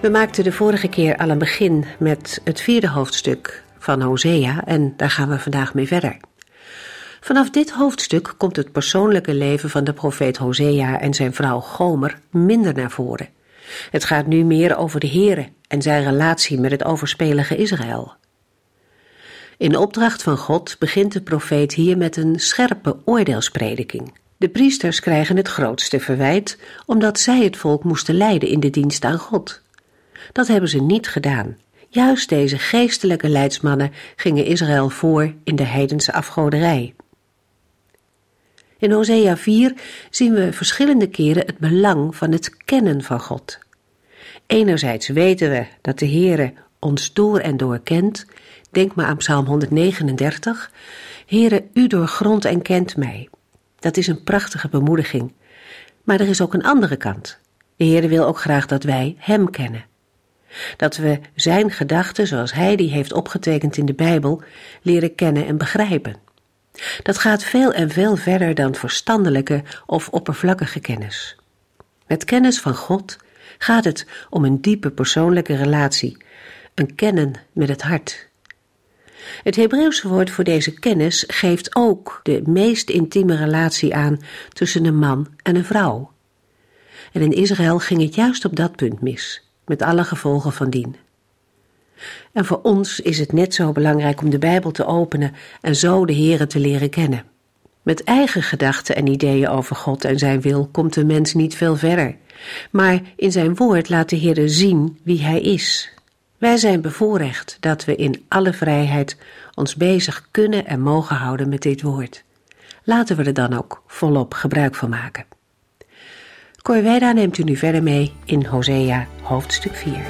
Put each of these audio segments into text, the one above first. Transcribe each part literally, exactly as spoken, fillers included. We maakten de vorige keer al een begin met het vierde hoofdstuk van Hosea en daar gaan we vandaag mee verder. Vanaf dit hoofdstuk komt het persoonlijke leven van de profeet Hosea en zijn vrouw Gomer minder naar voren. Het gaat nu meer over de Here en zijn relatie met het overspelige Israël. In opdracht van God begint de profeet hier met een scherpe oordeelsprediking. De priesters krijgen het grootste verwijt omdat zij het volk moesten leiden in de dienst aan God. Dat hebben ze niet gedaan. Juist deze geestelijke leidsmannen gingen Israël voor in de heidense afgoderij. In Hosea vier zien we verschillende keren het belang van het kennen van God. Enerzijds weten we dat de Heere ons door en door kent. Denk maar aan Psalm honderdnegenendertig. Heere, u doorgrondt en kent mij. Dat is een prachtige bemoediging. Maar er is ook een andere kant. De Heere wil ook graag dat wij Hem kennen. Dat we zijn gedachten, zoals hij die heeft opgetekend in de Bijbel, leren kennen en begrijpen. Dat gaat veel en veel verder dan verstandelijke of oppervlakkige kennis. Met kennis van God gaat het om een diepe persoonlijke relatie, een kennen met het hart. Het Hebreeuwse woord voor deze kennis geeft ook de meest intieme relatie aan tussen een man en een vrouw. En in Israël ging het juist op dat punt mis, met alle gevolgen van dien. En voor ons is het net zo belangrijk om de Bijbel te openen en zo de Here te leren kennen. Met eigen gedachten en ideeën over God en zijn wil komt de mens niet veel verder. Maar in zijn woord laat de Here zien wie hij is. Wij zijn bevoorrecht dat we in alle vrijheid ons bezig kunnen en mogen houden met dit woord. Laten we er dan ook volop gebruik van maken. Cor Weda neemt u nu verder mee in Hosea hoofdstuk vier.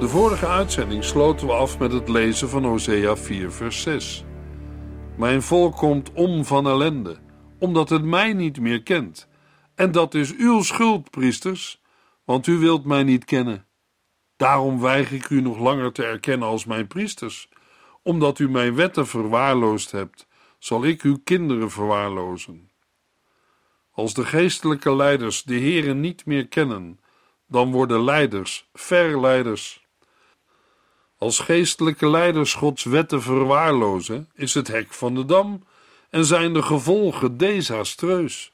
De vorige uitzending sloten we af met het lezen van Hosea vier vers zes. Mijn volk komt om van ellende, omdat het mij niet meer kent. En dat is uw schuld, priesters, want u wilt mij niet kennen. Daarom weiger ik u nog langer te erkennen als mijn priesters. Omdat u mijn wetten verwaarloosd hebt, zal ik uw kinderen verwaarlozen. Als de geestelijke leiders de Here niet meer kennen, dan worden leiders verleiders. Als geestelijke leiders Gods wetten verwaarlozen, is het hek van de dam en zijn de gevolgen desastreus.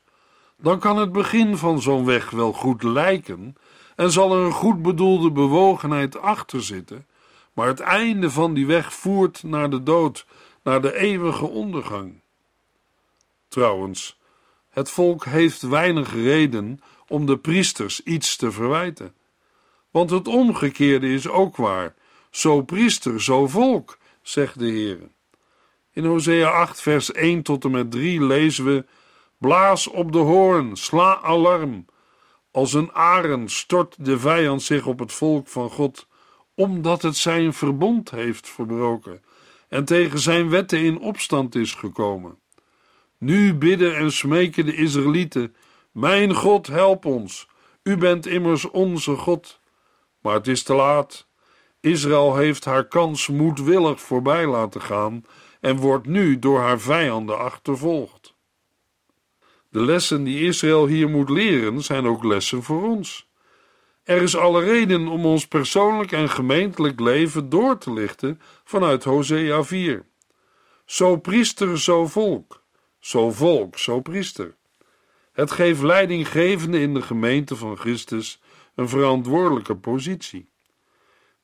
Dan kan het begin van zo'n weg wel goed lijken en zal er een goed bedoelde bewogenheid achter zitten, maar het einde van die weg voert naar de dood, naar de eeuwige ondergang. Trouwens, het volk heeft weinig reden om de priesters iets te verwijten. Want het omgekeerde is ook waar. Zo priester, zo volk, zegt de Heer. In Hosea acht vers een tot en met drie lezen we: blaas op de hoorn, sla alarm. Als een arend stort de vijand zich op het volk van God, omdat het zijn verbond heeft verbroken en tegen zijn wetten in opstand is gekomen. Nu bidden en smeken de Israëlieten: mijn God, help ons, u bent immers onze God. Maar het is te laat. Israël heeft haar kans moedwillig voorbij laten gaan en wordt nu door haar vijanden achtervolgd. De lessen die Israël hier moet leren zijn ook lessen voor ons. Er is alle reden om ons persoonlijk en gemeentelijk leven door te lichten vanuit Hosea vier. Zo priester, zo volk. Zo volk, zo priester. Het geeft leidinggevenden in de gemeente van Christus een verantwoordelijke positie.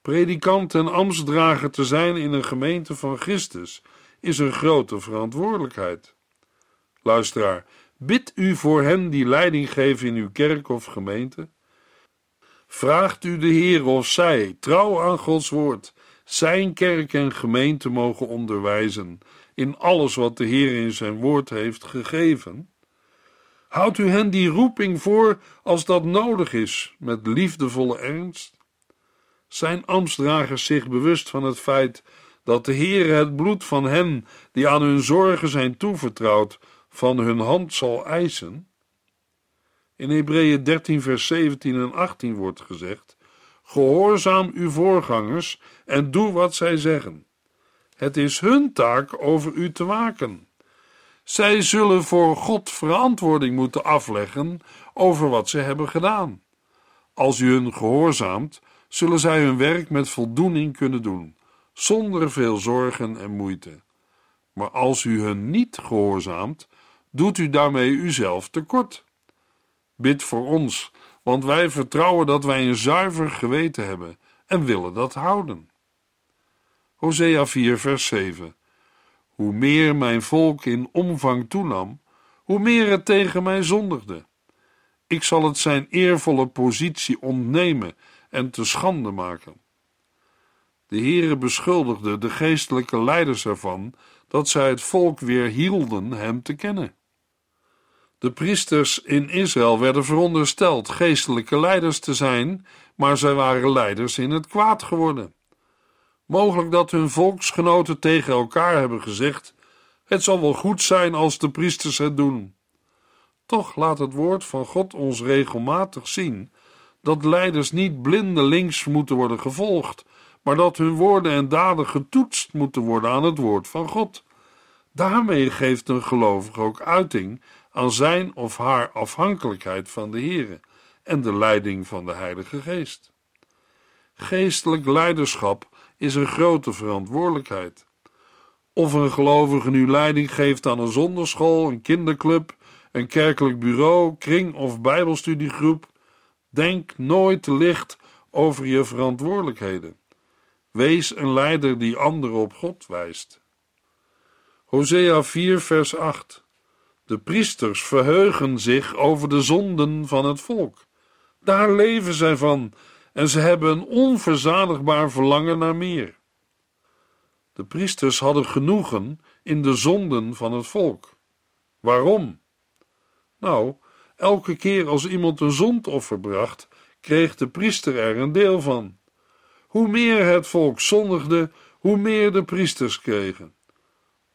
Predikant en ambtsdrager te zijn in een gemeente van Christus is een grote verantwoordelijkheid. Luisteraar, bid u voor hen die leiding geven in uw kerk of gemeente. Vraagt u de Heer of zij, trouw aan Gods woord, zijn kerk en gemeente mogen onderwijzen in alles wat de Heer in zijn woord heeft gegeven. Houdt u hen die roeping voor als dat nodig is, met liefdevolle ernst? Zijn ambtsdragers zich bewust van het feit dat de Heer het bloed van hen die aan hun zorgen zijn toevertrouwd van hun hand zal eisen? In Hebreeën dertien vers zeventien en achttien wordt gezegd: gehoorzaam uw voorgangers en doe wat zij zeggen. Het is hun taak over u te waken. Zij zullen voor God verantwoording moeten afleggen over wat ze hebben gedaan. Als u hun gehoorzaamt, zullen zij hun werk met voldoening kunnen doen, zonder veel zorgen en moeite. Maar als u hun niet gehoorzaamt, doet u daarmee uzelf tekort. Bid voor ons, want wij vertrouwen dat wij een zuiver geweten hebben en willen dat houden. Hosea vier vers zeven. Hoe meer mijn volk in omvang toenam, hoe meer het tegen mij zondigde. Ik zal het zijn eervolle positie ontnemen en te schande maken. De Heere beschuldigde de geestelijke leiders ervan dat zij het volk weer hielden hem te kennen. De priesters in Israël werden verondersteld geestelijke leiders te zijn, maar zij waren leiders in het kwaad geworden. Mogelijk dat hun volksgenoten tegen elkaar hebben gezegd: het zal wel goed zijn als de priesters het doen. Toch laat het woord van God ons regelmatig zien dat leiders niet blindelings moeten worden gevolgd, maar dat hun woorden en daden getoetst moeten worden aan het woord van God. Daarmee geeft een gelovige ook uiting aan zijn of haar afhankelijkheid van de Heere en de leiding van de Heilige Geest. Geestelijk leiderschap is een grote verantwoordelijkheid. Of een gelovige nu leiding geeft aan een zonderschool, een kinderclub, een kerkelijk bureau, kring of bijbelstudiegroep, denk nooit te licht over je verantwoordelijkheden. Wees een leider die anderen op God wijst. Hosea vier vers acht. De priesters verheugen zich over de zonden van het volk. Daar leven zij van en ze hebben een onverzadigbaar verlangen naar meer. De priesters hadden genoegen in de zonden van het volk. Waarom? Nou, elke keer als iemand een zondoffer bracht, kreeg de priester er een deel van. Hoe meer het volk zondigde, hoe meer de priesters kregen.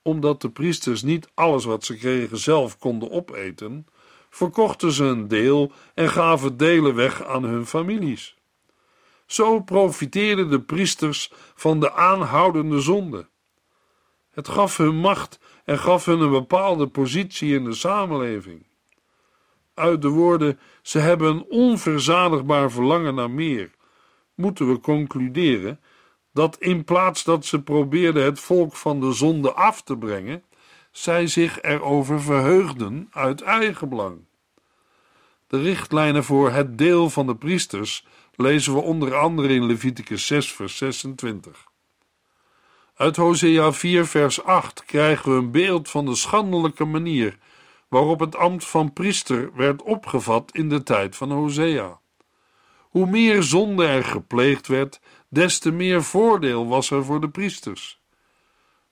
Omdat de priesters niet alles wat ze kregen zelf konden opeten, verkochten ze een deel en gaven delen weg aan hun families. Zo profiteerden de priesters van de aanhoudende zonde. Het gaf hun macht en gaf hun een bepaalde positie in de samenleving. Uit de woorden, ze hebben een onverzadigbaar verlangen naar meer, moeten we concluderen dat in plaats dat ze probeerden het volk van de zonde af te brengen, zij zich erover verheugden uit eigen belang. De richtlijnen voor het deel van de priesters lezen we onder andere in Leviticus zes vers zesentwintig. Uit Hosea vier vers acht krijgen we een beeld van de schandelijke manier waarop het ambt van priester werd opgevat in de tijd van Hosea. Hoe meer zonde er gepleegd werd, des te meer voordeel was er voor de priesters.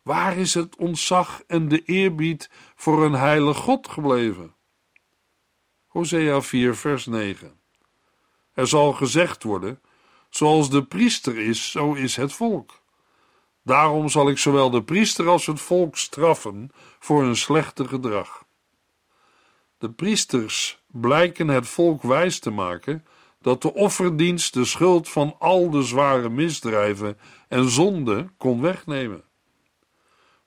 Waar is het ontzag en de eerbied voor een heilig God gebleven? Hosea vier vers negen. Er zal gezegd worden, zoals de priester is, zo is het volk. Daarom zal ik zowel de priester als het volk straffen voor hun slechte gedrag. De priesters blijken het volk wijs te maken dat de offerdienst de schuld van al de zware misdrijven en zonden kon wegnemen.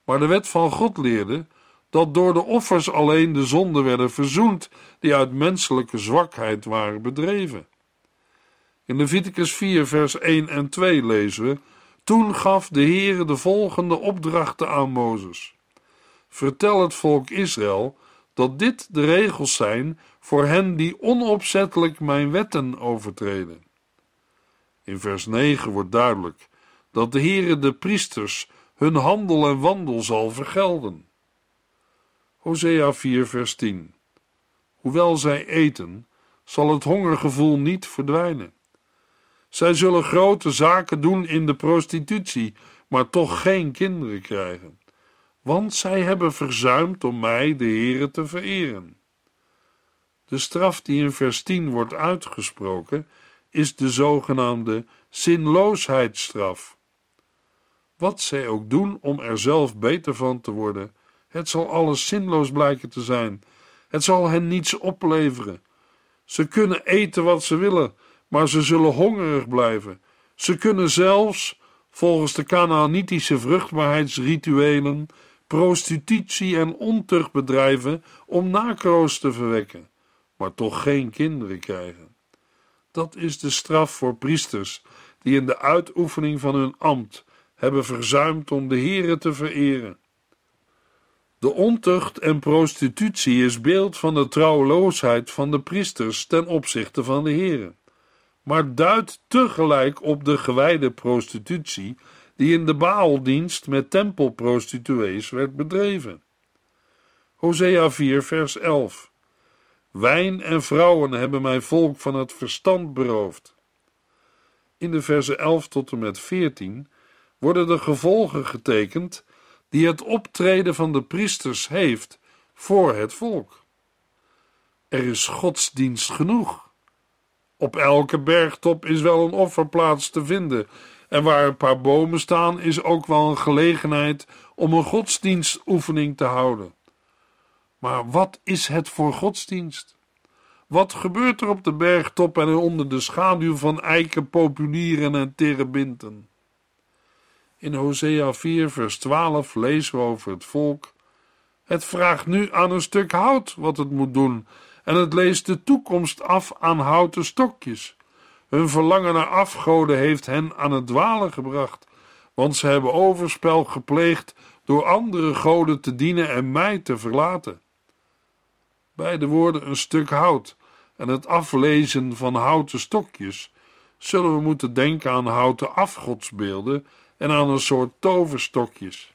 Maar de wet van God leerde dat door de offers alleen de zonden werden verzoend die uit menselijke zwakheid waren bedreven. In Leviticus vier vers één en twee lezen we: toen gaf de Heere de volgende opdrachten aan Mozes. Vertel het volk Israël dat dit de regels zijn voor hen die onopzettelijk mijn wetten overtreden. In vers negen wordt duidelijk dat de Heere de priesters hun handel en wandel zal vergelden. Hosea vier vers tien. Hoewel zij eten, zal het hongergevoel niet verdwijnen. Zij zullen grote zaken doen in de prostitutie, maar toch geen kinderen krijgen, want zij hebben verzuimd om mij, de Heere, te vereren. De straf die in vers tien wordt uitgesproken, is de zogenaamde zinloosheidsstraf. Wat zij ook doen om er zelf beter van te worden, het zal alles zinloos blijken te zijn. Het zal hen niets opleveren. Ze kunnen eten wat ze willen, maar ze zullen hongerig blijven. Ze kunnen zelfs, volgens de Kanaanitische vruchtbaarheidsrituelen, prostitutie en ontucht bedrijven om nakroost te verwekken, maar toch geen kinderen krijgen. Dat is de straf voor priesters die in de uitoefening van hun ambt hebben verzuimd om de Heere te vereren. De ontucht en prostitutie is beeld van de trouweloosheid van de priesters ten opzichte van de Heere, maar duidt tegelijk op de gewijde prostitutie die in de Baaldienst met tempelprostituees werd bedreven. Hosea vier vers elf. Wijn en vrouwen hebben mijn volk van het verstand beroofd. In de versen elf tot en met veertien worden de gevolgen getekend die het optreden van de priesters heeft voor het volk. Er is godsdienst genoeg. Op elke bergtop is wel een offerplaats te vinden, en waar een paar bomen staan is ook wel een gelegenheid om een godsdienstoefening te houden. Maar wat is het voor godsdienst? Wat gebeurt er op de bergtop en onder de schaduw van eiken, populieren en terebinten? In Hosea vier vers twaalf lezen we over het volk: het vraagt nu aan een stuk hout wat het moet doen, en het leest de toekomst af aan houten stokjes. Hun verlangen naar afgoden heeft hen aan het dwalen gebracht, want ze hebben overspel gepleegd door andere goden te dienen en mij te verlaten. Bij de woorden een stuk hout en het aflezen van houten stokjes zullen we moeten denken aan houten afgodsbeelden en aan een soort toverstokjes.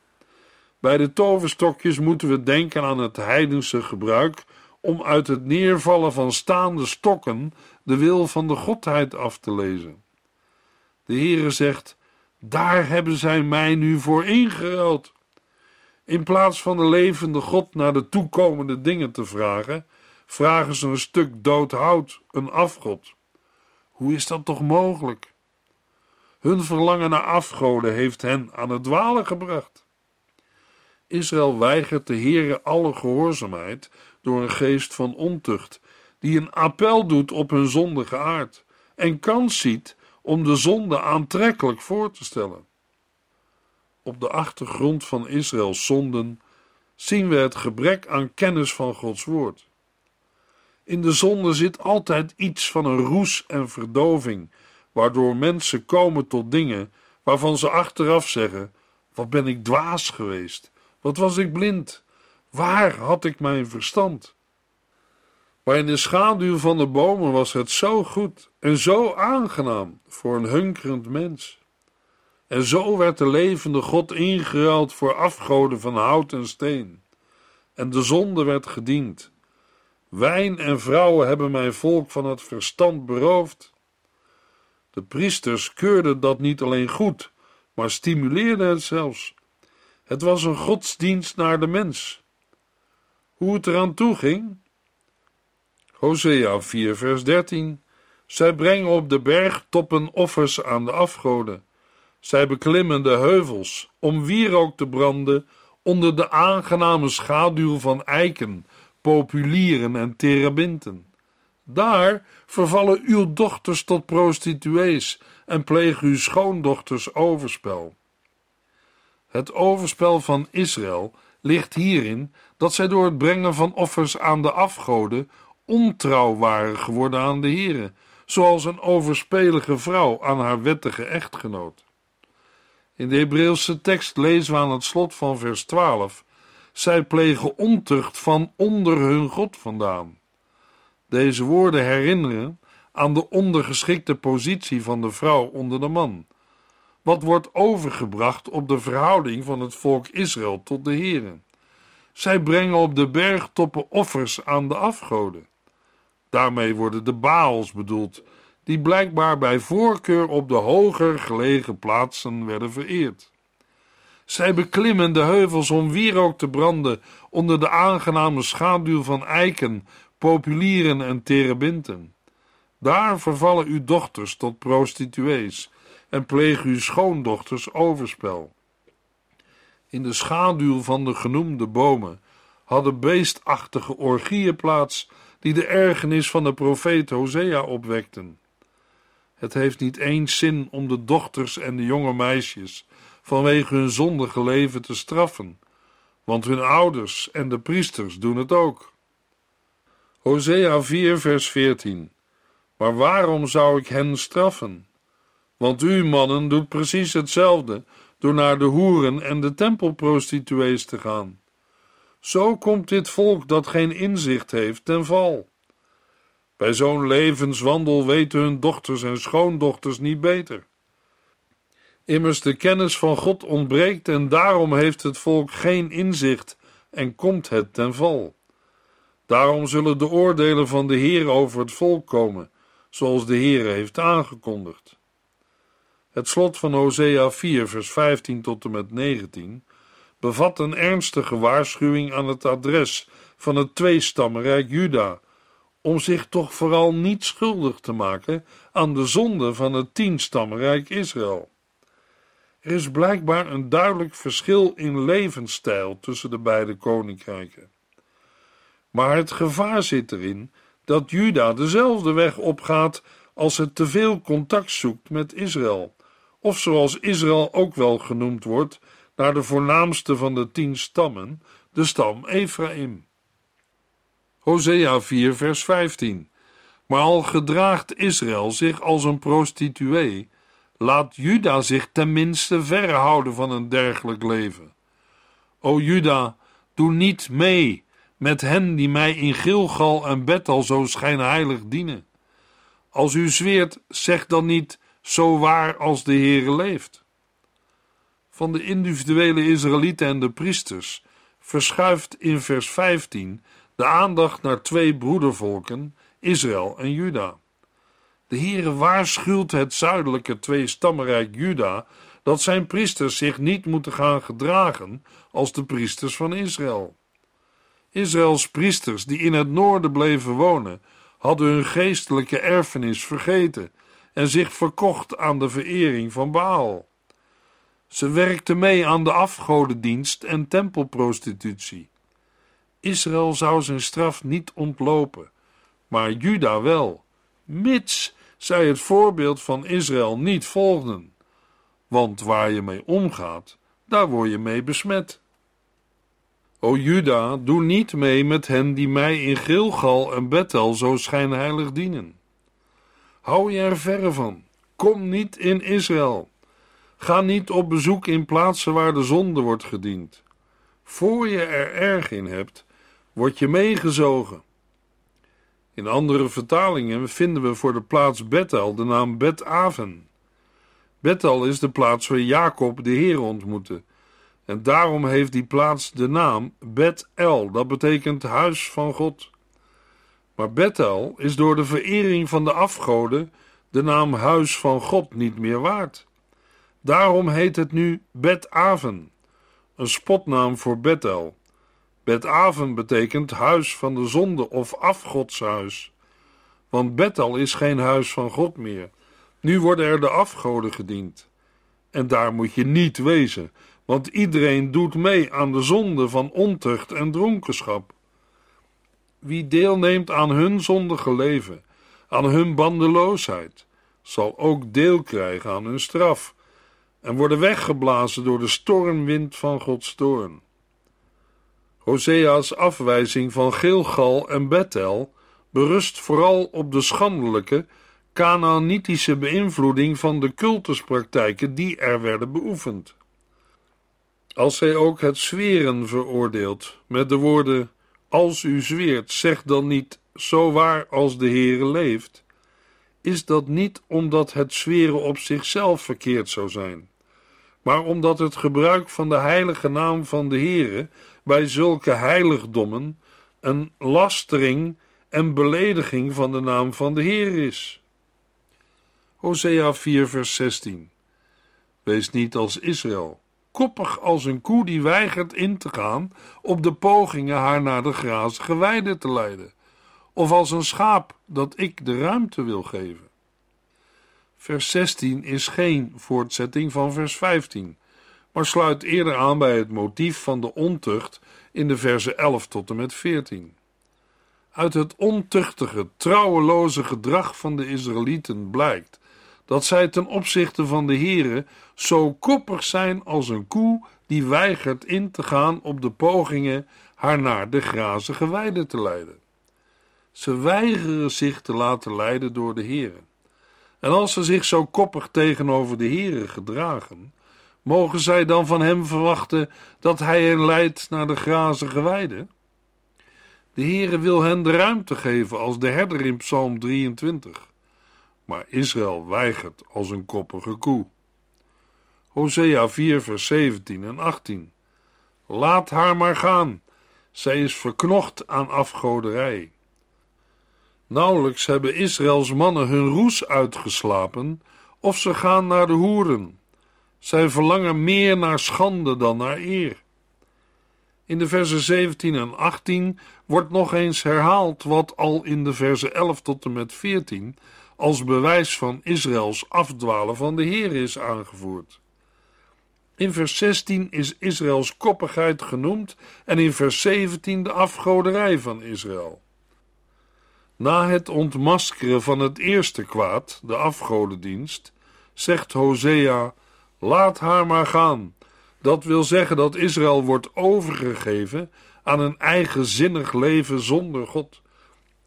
Bij de toverstokjes moeten we denken aan het heidense gebruik om uit het neervallen van staande stokken de wil van de godheid af te lezen. De Heere zegt: daar hebben zij mij nu voor ingeruild. In plaats van de levende God naar de toekomende dingen te vragen, vragen ze een stuk dood hout, een afgod. Hoe is dat toch mogelijk? Hun verlangen naar afgoden heeft hen aan het dwalen gebracht. Israël weigert de Heere alle gehoorzaamheid door een geest van ontucht, die een appel doet op hun zondige aard en kans ziet om de zonde aantrekkelijk voor te stellen. Op de achtergrond van Israëls zonden zien we het gebrek aan kennis van Gods woord. In de zonde zit altijd iets van een roes en verdoving, waardoor mensen komen tot dingen waarvan ze achteraf zeggen: wat ben ik dwaas geweest, wat was ik blind, waar had ik mijn verstand? Maar in de schaduw van de bomen was het zo goed en zo aangenaam voor een hunkerend mens. En zo werd de levende God ingeruild voor afgoden van hout en steen. En de zonde werd gediend. Wijn en vrouwen hebben mijn volk van het verstand beroofd. De priesters keurden dat niet alleen goed, maar stimuleerden het zelfs. Het was een godsdienst naar de mens. Hoe het eraan toe ging? Hosea vier vers dertien. Zij brengen op de bergtoppen offers aan de afgoden. Zij beklimmen de heuvels om wierook te branden onder de aangename schaduw van eiken, populieren en terebinten. Daar vervallen uw dochters tot prostituees en plegen uw schoondochters overspel. Het overspel van Israël ligt hierin dat zij door het brengen van offers aan de afgoden ontrouw waren geworden aan de Heere, zoals een overspelige vrouw aan haar wettige echtgenoot. In de Hebreeuwse tekst lezen we aan het slot van vers twaalf Zij plegen ontucht van onder hun God vandaan. Deze woorden herinneren aan de ondergeschikte positie van de vrouw onder de man, wat wordt overgebracht op de verhouding van het volk Israël tot de Here. Zij brengen op de bergtoppen offers aan de afgoden. Daarmee worden de Baals bedoeld, die blijkbaar bij voorkeur op de hoger gelegen plaatsen werden vereerd. Zij beklimmen de heuvels om wierook te branden onder de aangename schaduw van eiken, populieren en terebinten. Daar vervallen uw dochters tot prostituees en plegen uw schoondochters overspel. In de schaduw van de genoemde bomen hadden beestachtige orgieën plaats die de ergernis van de profeet Hosea opwekten. Het heeft niet eens zin om de dochters en de jonge meisjes vanwege hun zondige leven te straffen, want hun ouders en de priesters doen het ook. Hosea vier vers veertien. Maar waarom zou ik hen straffen? Want u mannen doet precies hetzelfde door naar de hoeren en de tempelprostituees te gaan. Zo komt dit volk dat geen inzicht heeft ten val. Bij zo'n levenswandel weten hun dochters en schoondochters niet beter. Immers de kennis van God ontbreekt en daarom heeft het volk geen inzicht en komt het ten val. Daarom zullen de oordelen van de Heer over het volk komen, zoals de Heer heeft aangekondigd. Het slot van Hosea vier vers vijftien tot en met negentien bevat een ernstige waarschuwing aan het adres van het tweestammenrijk Juda, om zich toch vooral niet schuldig te maken aan de zonde van het tienstammenrijk Israël. Er is blijkbaar een duidelijk verschil in levensstijl tussen de beide koninkrijken. Maar het gevaar zit erin dat Juda dezelfde weg opgaat als het teveel contact zoekt met Israël, of zoals Israël ook wel genoemd wordt, naar de voornaamste van de tien stammen, de stam Ephraim. Hosea vier vers vijftien. Maar al gedraagt Israël zich als een prostituee, laat Juda zich tenminste verhouden van een dergelijk leven. O Juda, doe niet mee met hen die mij in Gilgal en Bethel zo schijnheilig dienen. Als u zweert, zeg dan niet, zo waar als de Heere leeft. Van de individuele Israëlieten en de priesters verschuift in vers vijftien de aandacht naar twee broedervolken, Israël en Juda. De Heere waarschuwt het zuidelijke tweestammenrijk Juda dat zijn priesters zich niet moeten gaan gedragen als de priesters van Israël. Israëls priesters die in het noorden bleven wonen, hadden hun geestelijke erfenis vergeten en zich verkocht aan de verering van Baal. Ze werkten mee aan de afgodendienst en tempelprostitutie. Israël zou zijn straf niet ontlopen, maar Juda wel, mits zij het voorbeeld van Israël niet volgden. Want waar je mee omgaat, daar word je mee besmet. O Juda, doe niet mee met hen die mij in Gilgal en Bethel zo schijnheilig dienen. Hou je er verre van, kom niet in Israël. Ga niet op bezoek in plaatsen waar de zonde wordt gediend. Voor je er erg in hebt, word je meegezogen. In andere vertalingen vinden we voor de plaats Bethel de naam Bet-Aven. Bethel is de plaats waar Jacob de Heer ontmoette. En daarom heeft die plaats de naam Bet-El, dat betekent huis van God. Maar Bet-El is door de verering van de afgoden de naam huis van God niet meer waard. Daarom heet het nu Bet-Aven, een spotnaam voor Bet-El. Bet-Aven betekent huis van de zonde of afgodshuis. Want Bet-El is geen huis van God meer. Nu worden er de afgoden gediend. En daar moet je niet wezen, want iedereen doet mee aan de zonde van ontucht en dronkenschap. Wie deelneemt aan hun zondige leven, aan hun bandeloosheid, zal ook deel krijgen aan hun straf en worden weggeblazen door de stormwind van Gods toorn. Hosea's afwijzing van Gilgal en Bethel berust vooral op de schandelijke, Kanaanitische beïnvloeding van de cultuspraktijken die er werden beoefend. als hij ook het zweren veroordeelt, met de woorden, als u zweert, zeg dan niet, zo waar als de Heere leeft, is dat niet omdat het zweren op zichzelf verkeerd zou zijn, maar omdat het gebruik van de heilige naam van de Heere bij zulke heiligdommen een lastering en belediging van de naam van de Heere is. Hosea vier vers zestien. Wees niet als Israël, koppig als een koe die weigert in te gaan op de pogingen haar naar de grazige weide te leiden, of als een schaap dat ik de ruimte wil geven. Vers zestien is geen voortzetting van vers vijftien, maar sluit eerder aan bij het motief van de ontucht in de verzen elf tot en met veertien. Uit het ontuchtige, trouweloze gedrag van de Israëlieten blijkt dat zij ten opzichte van de Heere zo koppig zijn als een koe die weigert in te gaan op de pogingen haar naar de grazige weide te leiden. Ze weigeren zich te laten leiden door de Heere. En als ze zich zo koppig tegenover de Heere gedragen, mogen zij dan van hem verwachten dat hij hen leidt naar de grazige weide? De Heere wil hen de ruimte geven als de herder in Psalm drieëntwintig. Maar Israël weigert als een koppige koe. Hosea vier vers zeventien en achttien. Laat haar maar gaan, zij is verknocht aan afgoderij. Nauwelijks hebben Israëls mannen hun roes uitgeslapen, of ze gaan naar de hoeren. Zij verlangen meer naar schande dan naar eer. In de versen zeventien en achttien wordt nog eens herhaald wat al in de versen elf tot en met veertien als bewijs van Israëls afdwalen van de Heer is aangevoerd. In vers zestien is Israëls koppigheid genoemd en in vers zeventien de afgoderij van Israël. Na het ontmaskeren van het eerste kwaad, de afgodendienst, zegt Hosea, laat haar maar gaan. Dat wil zeggen dat Israël wordt overgegeven aan een eigenzinnig leven zonder God.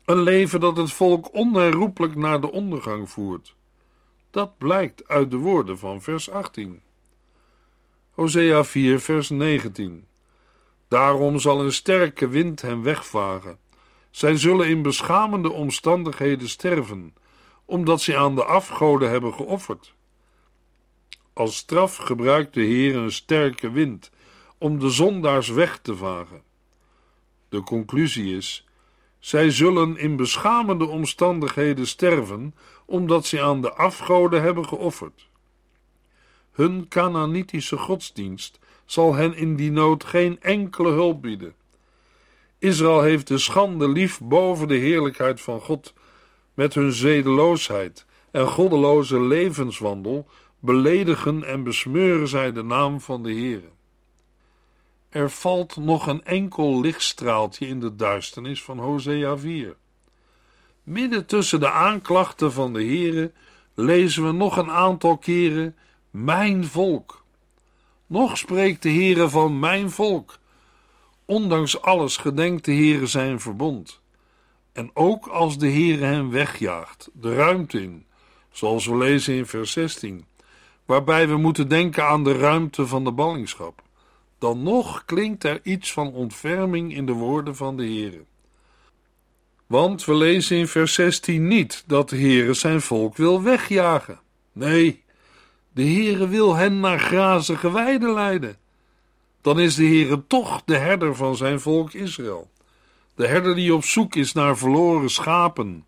Een leven dat het volk onherroepelijk naar de ondergang voert. Dat blijkt uit de woorden van vers achttien. Hosea vier vers negentien. Daarom zal een sterke wind hen wegvagen. Zij zullen in beschamende omstandigheden sterven, omdat ze aan de afgoden hebben geofferd. Als straf gebruikt de Heer een sterke wind om de zondaars weg te vagen. De conclusie is, zij zullen in beschamende omstandigheden sterven, omdat ze aan de afgoden hebben geofferd. Hun Kanaanitische godsdienst zal hen in die nood geen enkele hulp bieden. Israël heeft de schande lief boven de heerlijkheid van God. Met hun zedeloosheid en goddeloze levenswandel beledigen en besmeuren zij de naam van de Heere. Er valt nog een enkel lichtstraaltje in de duisternis van Hosea vier. Midden tussen de aanklachten van de Heere lezen we nog een aantal keren mijn volk. Nog spreekt de Heere van mijn volk. Ondanks alles gedenkt de Heere zijn verbond. En ook als de Heere hen wegjaagt, de ruimte in, zoals we lezen in vers zestien, waarbij we moeten denken aan de ruimte van de ballingschap. Dan nog klinkt er iets van ontferming in de woorden van de Heere. Want we lezen in vers zestien niet dat de Heere zijn volk wil wegjagen. Nee, de Heere wil hen naar grazige weiden leiden. Dan is de Heere toch de herder van zijn volk Israël. De herder die op zoek is naar verloren schapen.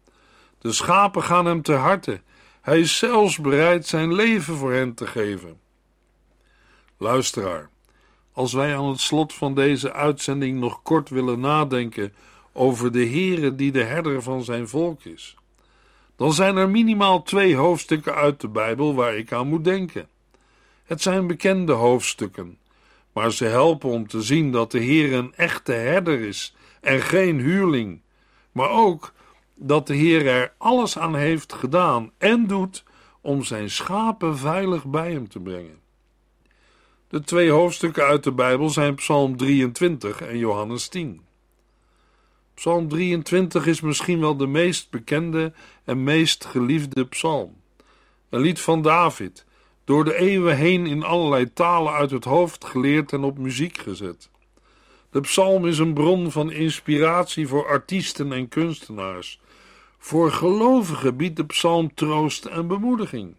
De schapen gaan hem ter harte. Hij is zelfs bereid zijn leven voor hen te geven. Luisteraar, als wij aan het slot van deze uitzending nog kort willen nadenken over de Heere die de herder van zijn volk is, dan zijn er minimaal twee hoofdstukken uit de Bijbel waar ik aan moet denken. Het zijn bekende hoofdstukken, maar ze helpen om te zien dat de Heer een echte herder is en geen huurling, maar ook dat de Heer er alles aan heeft gedaan en doet om zijn schapen veilig bij hem te brengen. De twee hoofdstukken uit de Bijbel zijn Psalm drieëntwintig en Johannes tien. Psalm drieëntwintig is misschien wel de meest bekende en meest geliefde psalm. Een lied van David, door de eeuwen heen in allerlei talen uit het hoofd geleerd en op muziek gezet. De psalm is een bron van inspiratie voor artiesten en kunstenaars. Voor gelovigen biedt de psalm troost en bemoediging.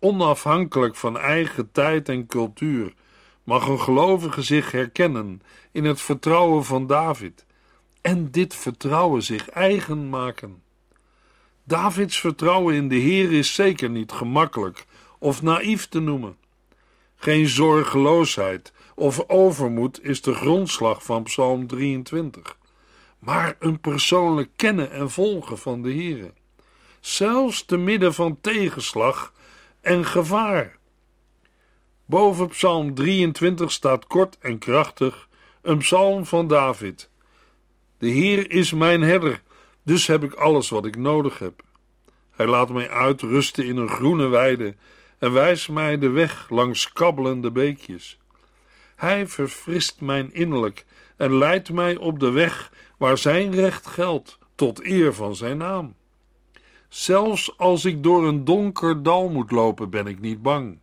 Onafhankelijk van eigen tijd en cultuur mag een gelovige zich herkennen in het vertrouwen van David en dit vertrouwen zich eigen maken. Davids vertrouwen in de Heer is zeker niet gemakkelijk of naïef te noemen. Geen zorgeloosheid of overmoed is de grondslag van Psalm drieëntwintig, maar een persoonlijk kennen en volgen van de Heer, zelfs te midden van tegenslag en gevaar. Boven Psalm drieëntwintig staat kort en krachtig een psalm van David. De Heer is mijn herder, dus heb ik alles wat ik nodig heb. Hij laat mij uitrusten in een groene weide en wijst mij de weg langs kabbelende beekjes. Hij verfrist mijn innerlijk en leidt mij op de weg waar zijn recht geldt, tot eer van zijn naam. Zelfs als ik door een donker dal moet lopen, ben ik niet bang,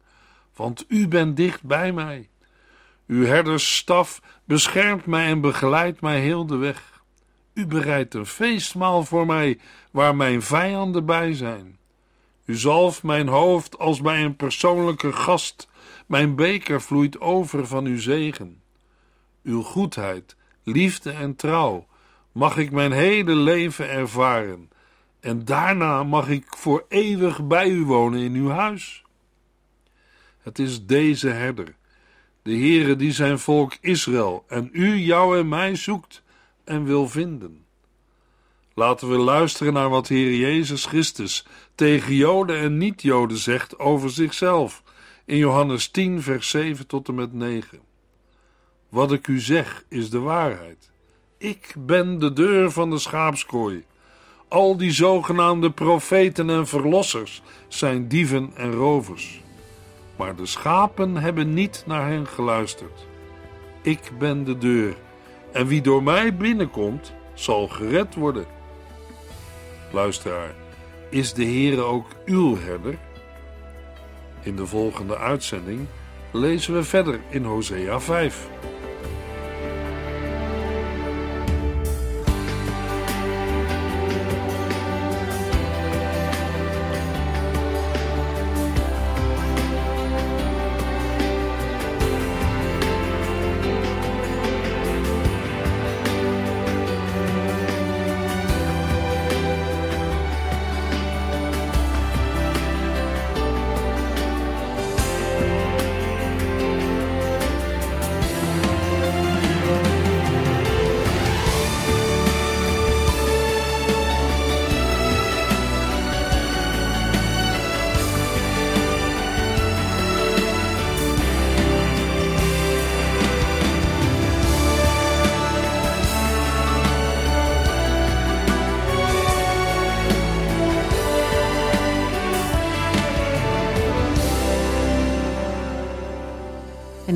want u bent dicht bij mij. Uw herdersstaf beschermt mij en begeleidt mij heel de weg. U bereidt een feestmaal voor mij, waar mijn vijanden bij zijn. U zalft mijn hoofd als bij een persoonlijke gast. Mijn beker vloeit over van uw zegen. Uw goedheid, liefde en trouw mag ik mijn hele leven ervaren. En daarna mag ik voor eeuwig bij u wonen in uw huis. Het is deze herder, de Heere die zijn volk Israël en u, jou en mij zoekt en wil vinden. Laten we luisteren naar wat Heer Jezus Christus tegen Joden en niet-Joden zegt over zichzelf in Johannes tien vers zeven tot en met negen. Wat ik u zeg is de waarheid. Ik ben de deur van de schaapskooi. Al die zogenaamde profeten en verlossers zijn dieven en rovers. Maar de schapen hebben niet naar hen geluisterd. Ik ben de deur, en wie door mij binnenkomt, zal gered worden. Luisteraar, is de Heere ook uw herder? In de volgende uitzending lezen we verder in Hosea vijf. En